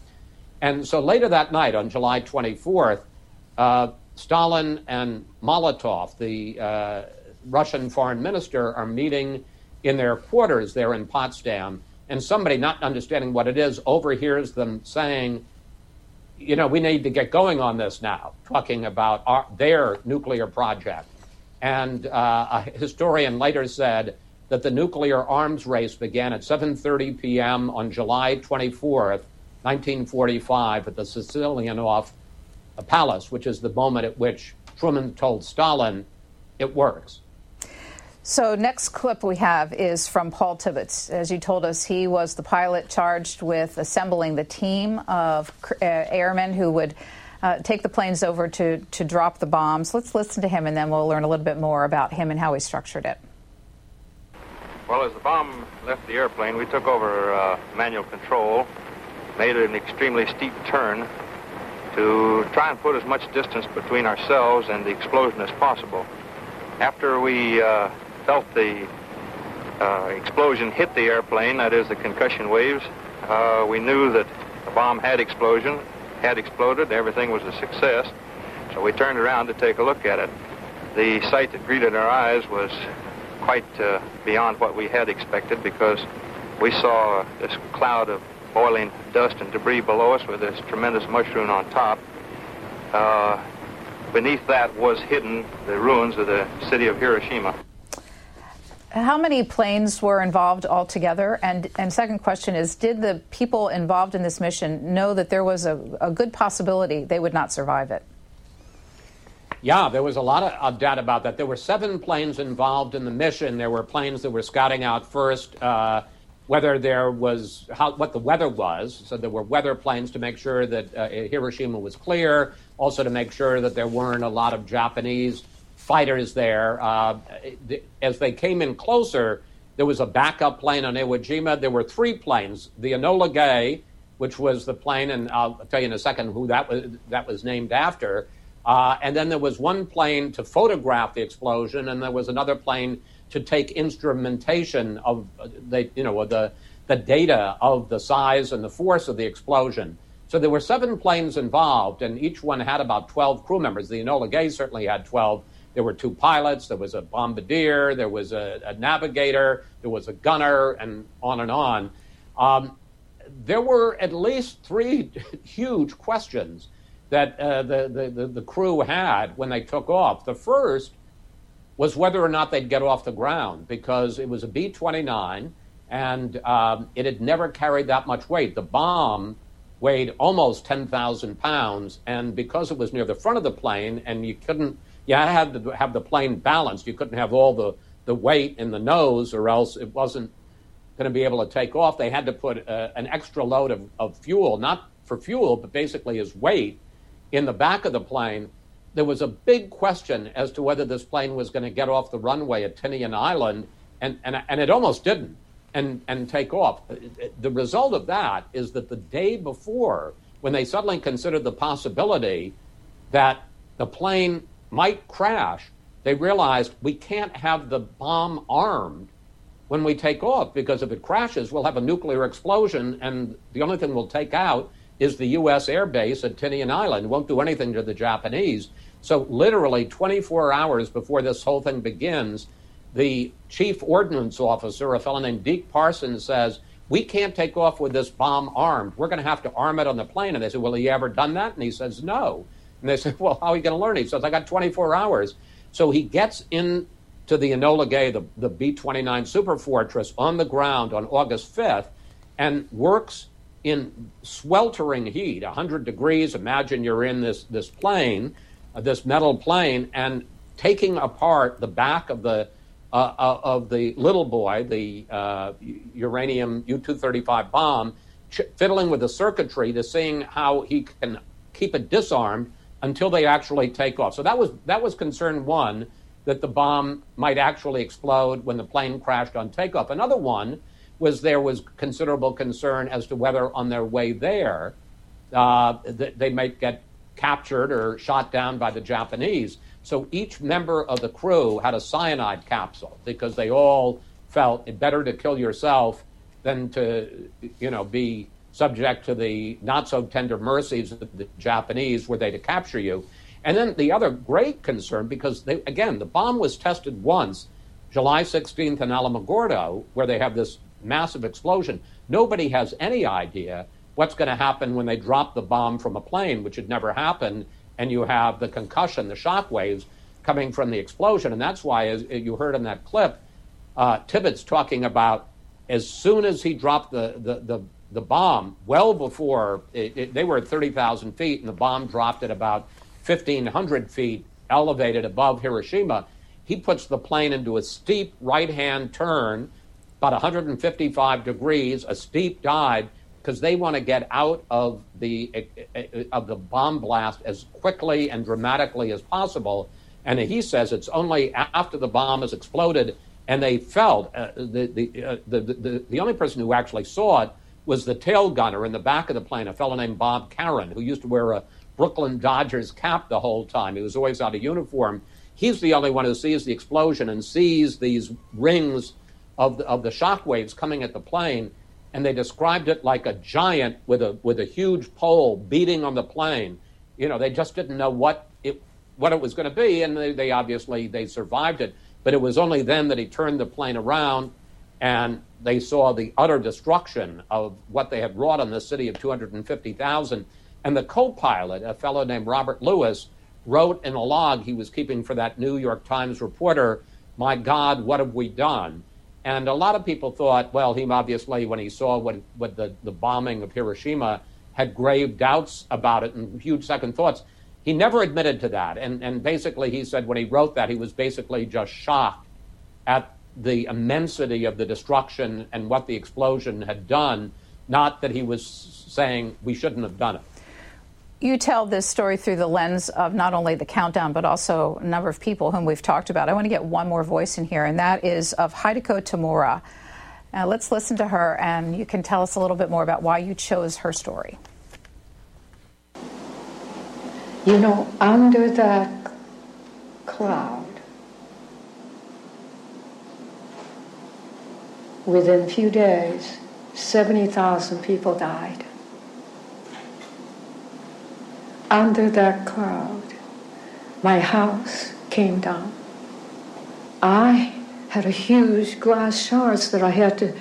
And so later that night, on July twenty-fourth, uh, Stalin and Molotov, the uh, Russian foreign minister, are meeting in their quarters there in Potsdam. And somebody, not understanding what it is, overhears them saying, you know, we need to get going on this now, talking about our, their nuclear project. And uh, a historian later said that the nuclear arms race began at seven thirty p.m. on July twenty-fourth, nineteen forty-five, at the Sicilianoff Palace, which is the moment at which Truman told Stalin it works. So next clip we have is from Paul Tibbetts. As you told us, he was the pilot charged with assembling the team of uh, airmen who would uh, take the planes over to, to drop the bombs. Let's listen to him, and then we'll learn a little bit more about him and how he structured it. Well, as the bomb left the airplane, we took over uh, manual control, made an extremely steep turn to try and put as much distance between ourselves and the explosion as possible. After we uh, felt the uh, explosion hit the airplane, that is the concussion waves, uh, we knew that the bomb had explosion, had exploded, everything was a success, so we turned around to take a look at it. The sight that greeted our eyes was quite uh, beyond what we had expected, because we saw this cloud of boiling dust and debris below us with this tremendous mushroom on top. Uh, beneath that was hidden the ruins of the city of Hiroshima. How many planes were involved altogether? And, and second question is, did the people involved in this mission know that there was a, a good possibility they would not survive it? Yeah, there was a lot of, of doubt about that. There were seven planes involved in the mission. There were planes that were scouting out first, uh, whether there was, how, what the weather was. So there were weather planes to make sure that uh, Hiroshima was clear, also to make sure that there weren't a lot of Japanese fighters there. Uh, th- as they came in closer, there was a backup plane on Iwo Jima. There were three planes, the Enola Gay, which was the plane, and I'll tell you in a second who that was, that was named after. Uh, and then there was one plane to photograph the explosion, and there was another plane to take instrumentation of the, you know, the the data of the size and the force of the explosion. So there were seven planes involved, and each one had about twelve crew members. The Enola Gay certainly had twelve. There were two pilots, there was a bombardier, there was a, a navigator, there was a gunner, and on and on. Um, there were at least three huge questions that uh, the, the, the, the crew had when they took off. The first was whether or not they'd get off the ground, because it was a B twenty-nine, and um, it had never carried that much weight. The bomb weighed almost ten thousand pounds, and because it was near the front of the plane, and you couldn't, you had to have the plane balanced. You couldn't have all the, the weight in the nose, or else it wasn't going to be able to take off. They had to put uh, an extra load of, of fuel, not for fuel, but basically as weight, in the back of the plane. There was a big question as to whether this plane was going to get off the runway at Tinian Island, and, and, and it almost didn't, and, and take off. The result of that is that the day before, when they suddenly considered the possibility that the plane might crash, they realized we can't have the bomb armed when we take off, because if it crashes, we'll have a nuclear explosion, and the only thing we'll take out is the U S air base at Tinian Island. It won't do anything to the Japanese. So literally twenty-four hours before this whole thing begins, the chief ordnance officer, a fellow named Deke Parsons, says, we can't take off with this bomb armed. We're going to have to arm it on the plane. And they said, well, have you ever done that? And he says, no. And they said, well, how are you going to learn? He says, I got twenty-four hours. So he gets into the Enola Gay, the, the B twenty-nine Superfortress, on the ground on August fifth, and works in sweltering heat, one hundred degrees. Imagine you're in this, this plane, uh, this metal plane, and taking apart the back of the Uh, uh, of the little boy, the uh, uranium U two thirty-five bomb, ch- fiddling with the circuitry to seeing how he can keep it disarmed until they actually take off. So that was that was concern one, that the bomb might actually explode when the plane crashed on takeoff. Another one was there was considerable concern as to whether on their way there uh, th- they might get captured or shot down by the Japanese. So each member of the crew had a cyanide capsule, because they all felt it better to kill yourself than to, you know, be subject to the not so tender mercies of the Japanese were they to capture you. And then the other great concern, because they, again, the bomb was tested once, July sixteenth in Alamogordo, where they have this massive explosion. Nobody has any idea what's going to happen when they drop the bomb from a plane, which had never happened. And you have the concussion, the shock waves coming from the explosion. And that's why, as you heard in that clip, uh, Tibbetts talking about as soon as he dropped the the, the, the bomb, well before, it, it, they were at thirty thousand feet, and the bomb dropped at about fifteen hundred feet, elevated above Hiroshima. He puts the plane into a steep right-hand turn, about one hundred fifty-five degrees, a steep dive, because they want to get out of the of the bomb blast as quickly and dramatically as possible. And he says it's only after the bomb has exploded, and they felt, uh, the, the, uh, the, the the only person who actually saw it was the tail gunner in the back of the plane, a fellow named Bob Caron, who used to wear a Brooklyn Dodgers cap the whole time. He was always out of uniform. He's the only one who sees the explosion and sees these rings of the, of the shock waves coming at the plane. And they described it like a giant with a with a huge pole beating on the plane. You know, they just didn't know what it what it was going to be, and they, they obviously they survived it. But it was only then that he turned the plane around, and they saw the utter destruction of what they had wrought on the city of two hundred fifty thousand. And the co-pilot, a fellow named Robert Lewis, wrote in a log he was keeping for that New York Times reporter, "My God, what have we done?" And a lot of people thought, well, he obviously, when he saw what, what the, the bombing of Hiroshima, had grave doubts about it and huge second thoughts. He never admitted to that. And, and basically, he said when he wrote that, he was basically just shocked at the immensity of the destruction and what the explosion had done, not that he was saying we shouldn't have done it. you tell this story through the lens of not only the countdown, but also a number of people whom we've talked about. I want to get one more voice in here, and that is of Hideko Tamura. Uh, let's listen to her, and you can tell us a little bit more about why you chose her story. You know, under that cloud, within a few days, seventy thousand people died. Under that cloud, my house came down. I had a huge glass shard that I had to,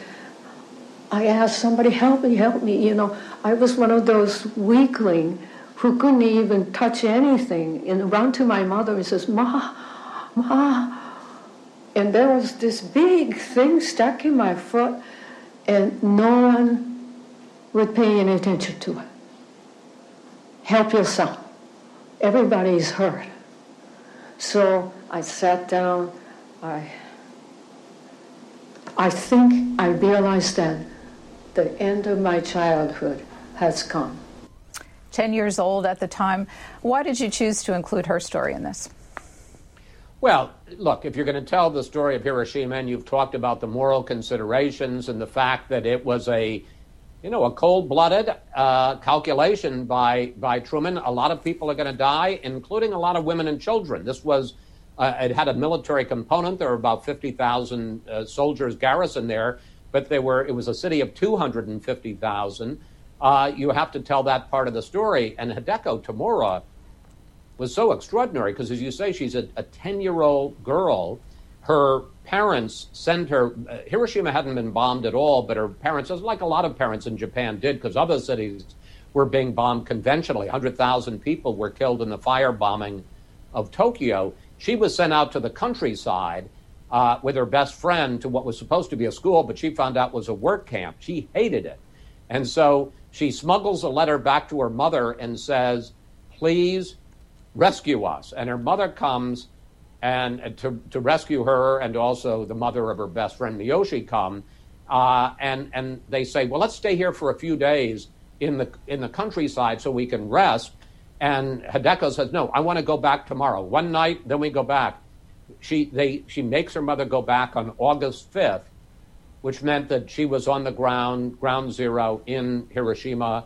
I asked somebody, help me, help me. You know, I was one of those weakling who couldn't even touch anything. And ran to my mother and says, Ma, Ma. And there was this big thing stuck in my foot, and no one would pay any attention to it. Help yourself. Everybody's hurt. So I sat down. I, I think I realized that the end of my childhood has come. Ten years old at the time. Why did you choose to include her story in this? Well, look, if you're going to tell the story of Hiroshima, and you've talked about the moral considerations and the fact that it was a, you know, a cold-blooded uh, calculation by, by Truman. A lot of people are going to die, including a lot of women and children. This was, uh, it had a military component. There were about fifty thousand uh, soldiers garrisoned there, but they were, it was a city of two hundred fifty thousand. Uh, you have to tell that part of the story. And Hideko Tamura was so extraordinary because, as you say, she's a, a ten-year-old girl. Her parents sent her. Uh, Hiroshima hadn't been bombed at all, but her parents, like a lot of parents in Japan did, because other cities were being bombed conventionally. one hundred thousand people were killed in the firebombing of Tokyo. She was sent out to the countryside uh, with her best friend to what was supposed to be a school, but she found out was a work camp. She hated it. And so she smuggles a letter back to her mother and says, please rescue us. And her mother comes and to, to rescue her, and also the mother of her best friend, Miyoshi, come. Uh, and, and they say, well, let's stay here for a few days in the in the countryside so we can rest. And Hideko says, no, I want to go back tomorrow. One night, then we go back. She, they, she makes her mother go back on August fifth, which meant that she was on the ground, ground zero in Hiroshima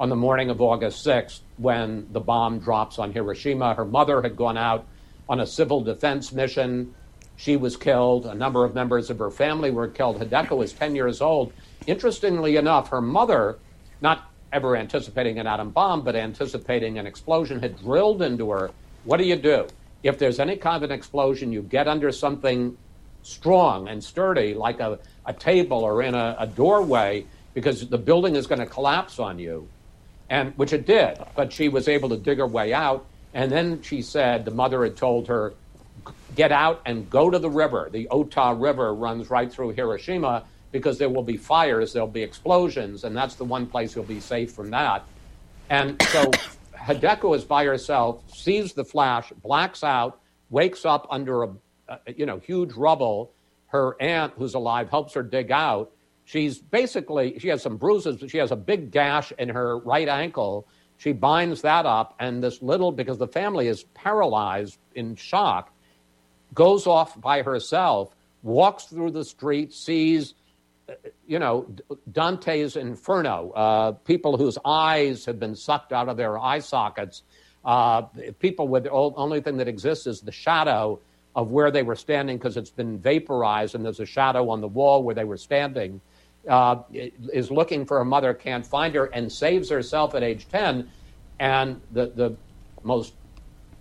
on the morning of August sixth when the bomb drops on Hiroshima. Her mother had gone out on a civil defense mission. She was killed. A number of members of her family were killed. Hideko was ten years old. Interestingly enough, her mother, not ever anticipating an atom bomb, but anticipating an explosion, had drilled into her, what do you do? If there's any kind of an explosion, you get under something strong and sturdy, like a, a table or in a, a doorway, because the building is going to collapse on you, and which it did. But she was able to dig her way out. And then she said the mother had told her, get out and go to the river. The Ota River runs right through Hiroshima because there will be fires, there'll be explosions, and that's the one place you'll be safe from that. And so Hideko is by herself, sees the flash, blacks out, wakes up under a, a you know huge rubble. Her aunt, who's alive, helps her dig out. She's basically, she has some bruises, but she has a big gash in her right ankle. She binds that up, and this little, because the family is paralyzed in shock, goes off by herself, walks through the street, sees, you know, Dante's Inferno, uh, people whose eyes have been sucked out of their eye sockets, uh, people with the only thing that exists is the shadow of where they were standing because it's been vaporized, and there's a shadow on the wall where they were standing. Uh, is looking for her mother, can't find her, and saves herself at age ten. And the the most,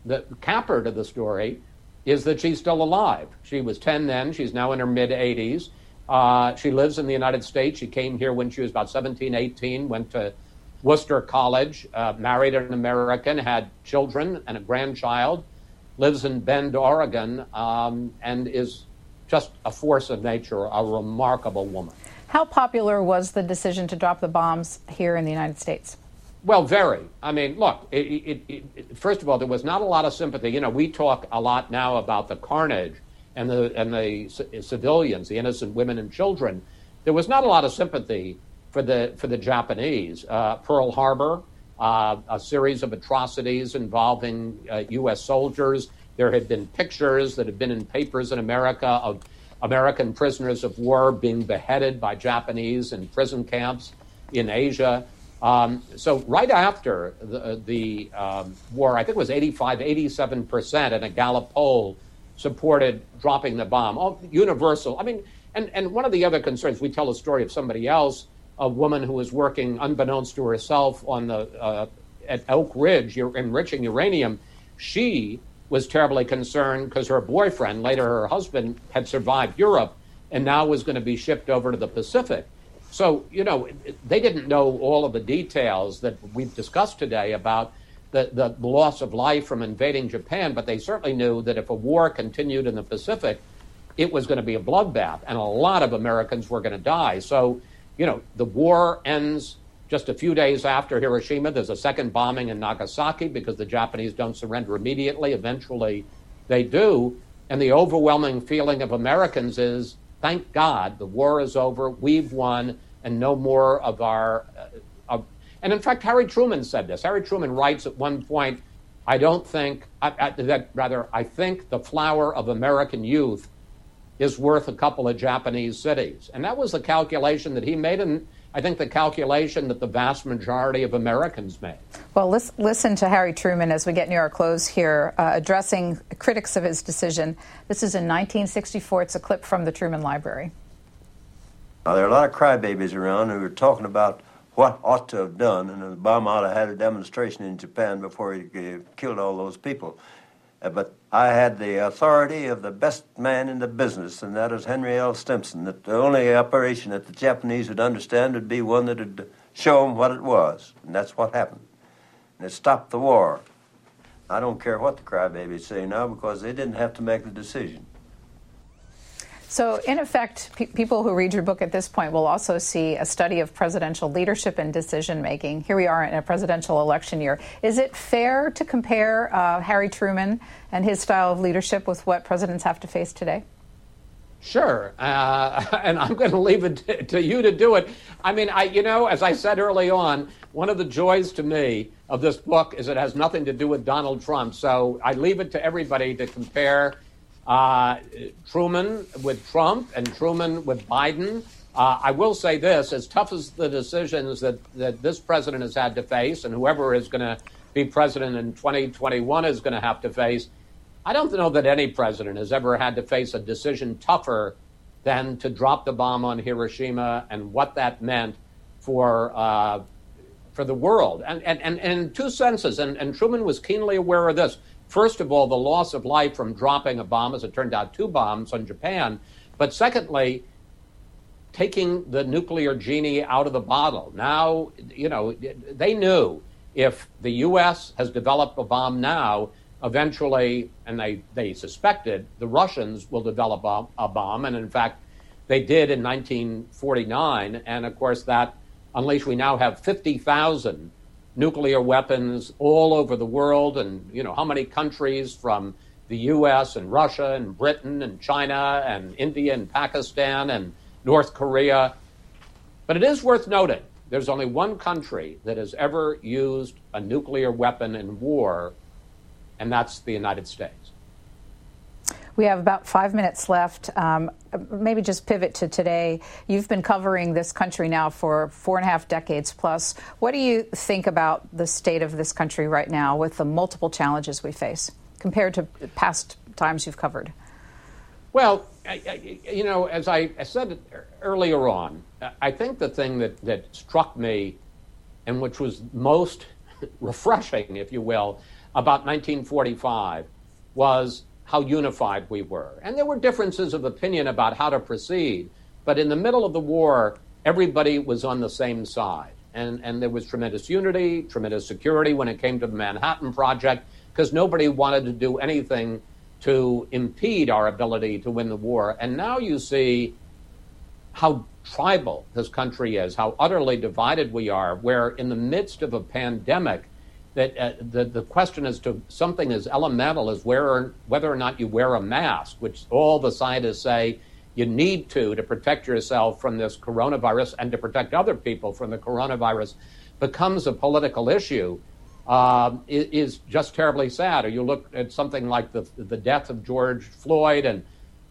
the capper to the story is that she's still alive. She was ten then. She's now in her mid-eighties. Uh, she lives in the United States. She came here when she was about seventeen, eighteen, went to Worcester College, uh, married an American, had children and a grandchild, lives in Bend, Oregon, um, and is just a force of nature, a remarkable woman. How popular was the decision to drop the bombs here in the United States? Well, very. I mean, look, it, it, it, first of all, there was not a lot of sympathy. You know, we talk a lot now about the carnage and the and the c- civilians, the innocent women and children. There was not a lot of sympathy for the for the Japanese. Uh, Pearl Harbor, uh, a series of atrocities involving uh, U S soldiers. There had been pictures that had been in papers in America of American prisoners of war being beheaded by Japanese in prison camps in Asia. Um, so right after the, the um, war, I think it was eighty-five, eighty-seven percent in a Gallup poll supported dropping the bomb. All universal. I mean, and, and one of the other concerns, we tell a story of somebody else, a woman who was working unbeknownst to herself on the uh, at Oak Ridge, enriching uranium. She was terribly concerned because her boyfriend, later her husband, had survived Europe and now was going to be shipped over to the Pacific. So, you know, they didn't know all of the details that we've discussed today about the, the loss of life from invading Japan, but they certainly knew that if a war continued in the Pacific, it was going to be a bloodbath, and a lot of Americans were going to die. So, you know, the war ends just a few days after Hiroshima. There's a second bombing in Nagasaki because the Japanese don't surrender immediately. Eventually, they do, and the overwhelming feeling of Americans is, thank God, the war is over, we've won, and no more of our... Uh, of, and in fact, Harry Truman said this. Harry Truman writes at one point, I don't think, I, I, that rather, I think the flower of American youth is worth a couple of Japanese cities. And that was the calculation that he made, and I think the calculation that the vast majority of Americans made. Well, let's listen to Harry Truman as we get near our close here, uh, addressing critics of his decision. This is in nineteen sixty-four. It's a clip from the Truman Library. Now, there are a lot of crybabies around who are talking about what ought to have done, and Obama ought to have had a demonstration in Japan before he uh, killed all those people. Uh, but I had the authority of the best man in the business, and that is Henry L. Stimson, that the only operation that the Japanese would understand would be one that would show them what it was, and that's what happened. And it stopped the war. I don't care what the crybabies say now, because they didn't have to make the decision. So, in effect, pe- people who read your book at this point will also see a study of presidential leadership and decision-making. Here we are in a presidential election year. Is it fair to compare uh, Harry Truman and his style of leadership with what presidents have to face today? Sure. Uh, and I'm going to leave it to, to you to do it. I mean, I, you know, as I said early on, one of the joys to me of this book is it has nothing to do with Donald Trump. So I leave it to everybody to compare Uh, Truman with Trump and Truman with Biden. Uh, I will say this, as tough as the decisions that, that this president has had to face, and whoever is going to be president in twenty twenty-one is going to have to face, I don't know that any president has ever had to face a decision tougher than to drop the bomb on Hiroshima and what that meant for uh, for the world. And, and, and, and in two senses, and, and Truman was keenly aware of this. First of all, the loss of life from dropping a bomb, as it turned out, two bombs on Japan. But secondly, taking the nuclear genie out of the bottle. Now, you know, they knew if the U S has developed a bomb now, eventually, and they, they suspected, the Russians will develop a, a bomb. And in fact, they did in nineteen forty-nine. And of course, that unleashed, we now have fifty thousand nuclear weapons all over the world, and you know how many countries from the U S and Russia and Britain and China and India and Pakistan and North Korea. But it is worth noting there's only one country that has ever used a nuclear weapon in war, and that's the United States. We have about five minutes left. Um, maybe just pivot to today. You've been covering this country now for four and a half decades plus. What do you think about the state of this country right now with the multiple challenges we face compared to past times you've covered? Well, I, I, you know, as I, I said earlier on, I think the thing that, that struck me and which was most refreshing, if you will, about nineteen forty-five was how unified we were. And there were differences of opinion about how to proceed, but in the middle of the war, everybody was on the same side. And, and there was tremendous unity, tremendous security when it came to the Manhattan Project, because nobody wanted to do anything to impede our ability to win the war. And now you see how tribal this country is, how utterly divided we are, where in the midst of a pandemic, that uh, the, the question as to something as elemental as where or, whether or not you wear a mask, which all the scientists say you need to to protect yourself from this coronavirus and to protect other people from the coronavirus. becomes a political issue uh, is just terribly sad. Or you look at something like the the death of George Floyd, and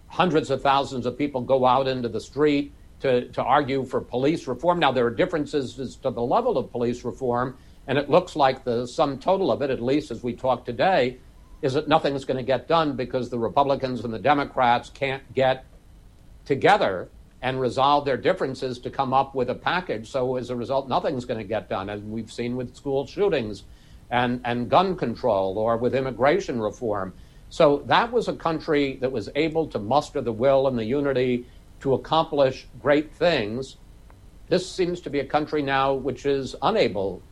hundreds of thousands of people go out into the street to, to argue for police reform. Now, there are differences as to the level of police reform, and it looks like the sum total of it, at least as we talk today, is that nothing's going to get done because the Republicans and the Democrats can't get together and resolve their differences to come up with a package. So as a result, nothing's going to get done, as we've seen with school shootings and, and gun control or with immigration reform. So that was a country that was able to muster the will and the unity to accomplish great things. This seems to be a country now which is unable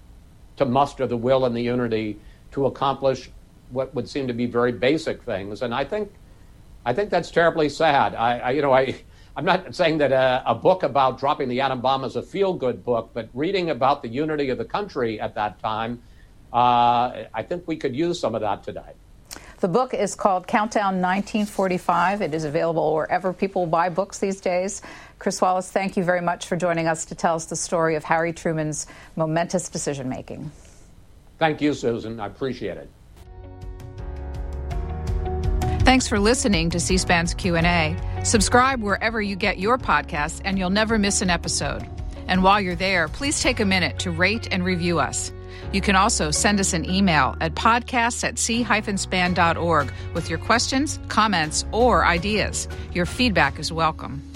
to muster the will and the unity to accomplish what would seem to be very basic things. And I think I think that's terribly sad. I, I you know, I... I'm not saying that a, a book about dropping the atom bomb is a feel-good book, but reading about the unity of the country at that time, uh, I think we could use some of that today. The book is called Countdown nineteen forty-five. It is available wherever people buy books these days. Chris Wallace, thank you very much for joining us to tell us the story of Harry Truman's momentous decision-making. Thank you, Susan. I appreciate it. Thanks for listening to C-SPAN's Q and A. Subscribe wherever you get your podcasts, and you'll never miss an episode. And while you're there, please take a minute to rate and review us. You can also send us an email at podcasts at c dash span dot org with your questions, comments, or ideas. Your feedback is welcome.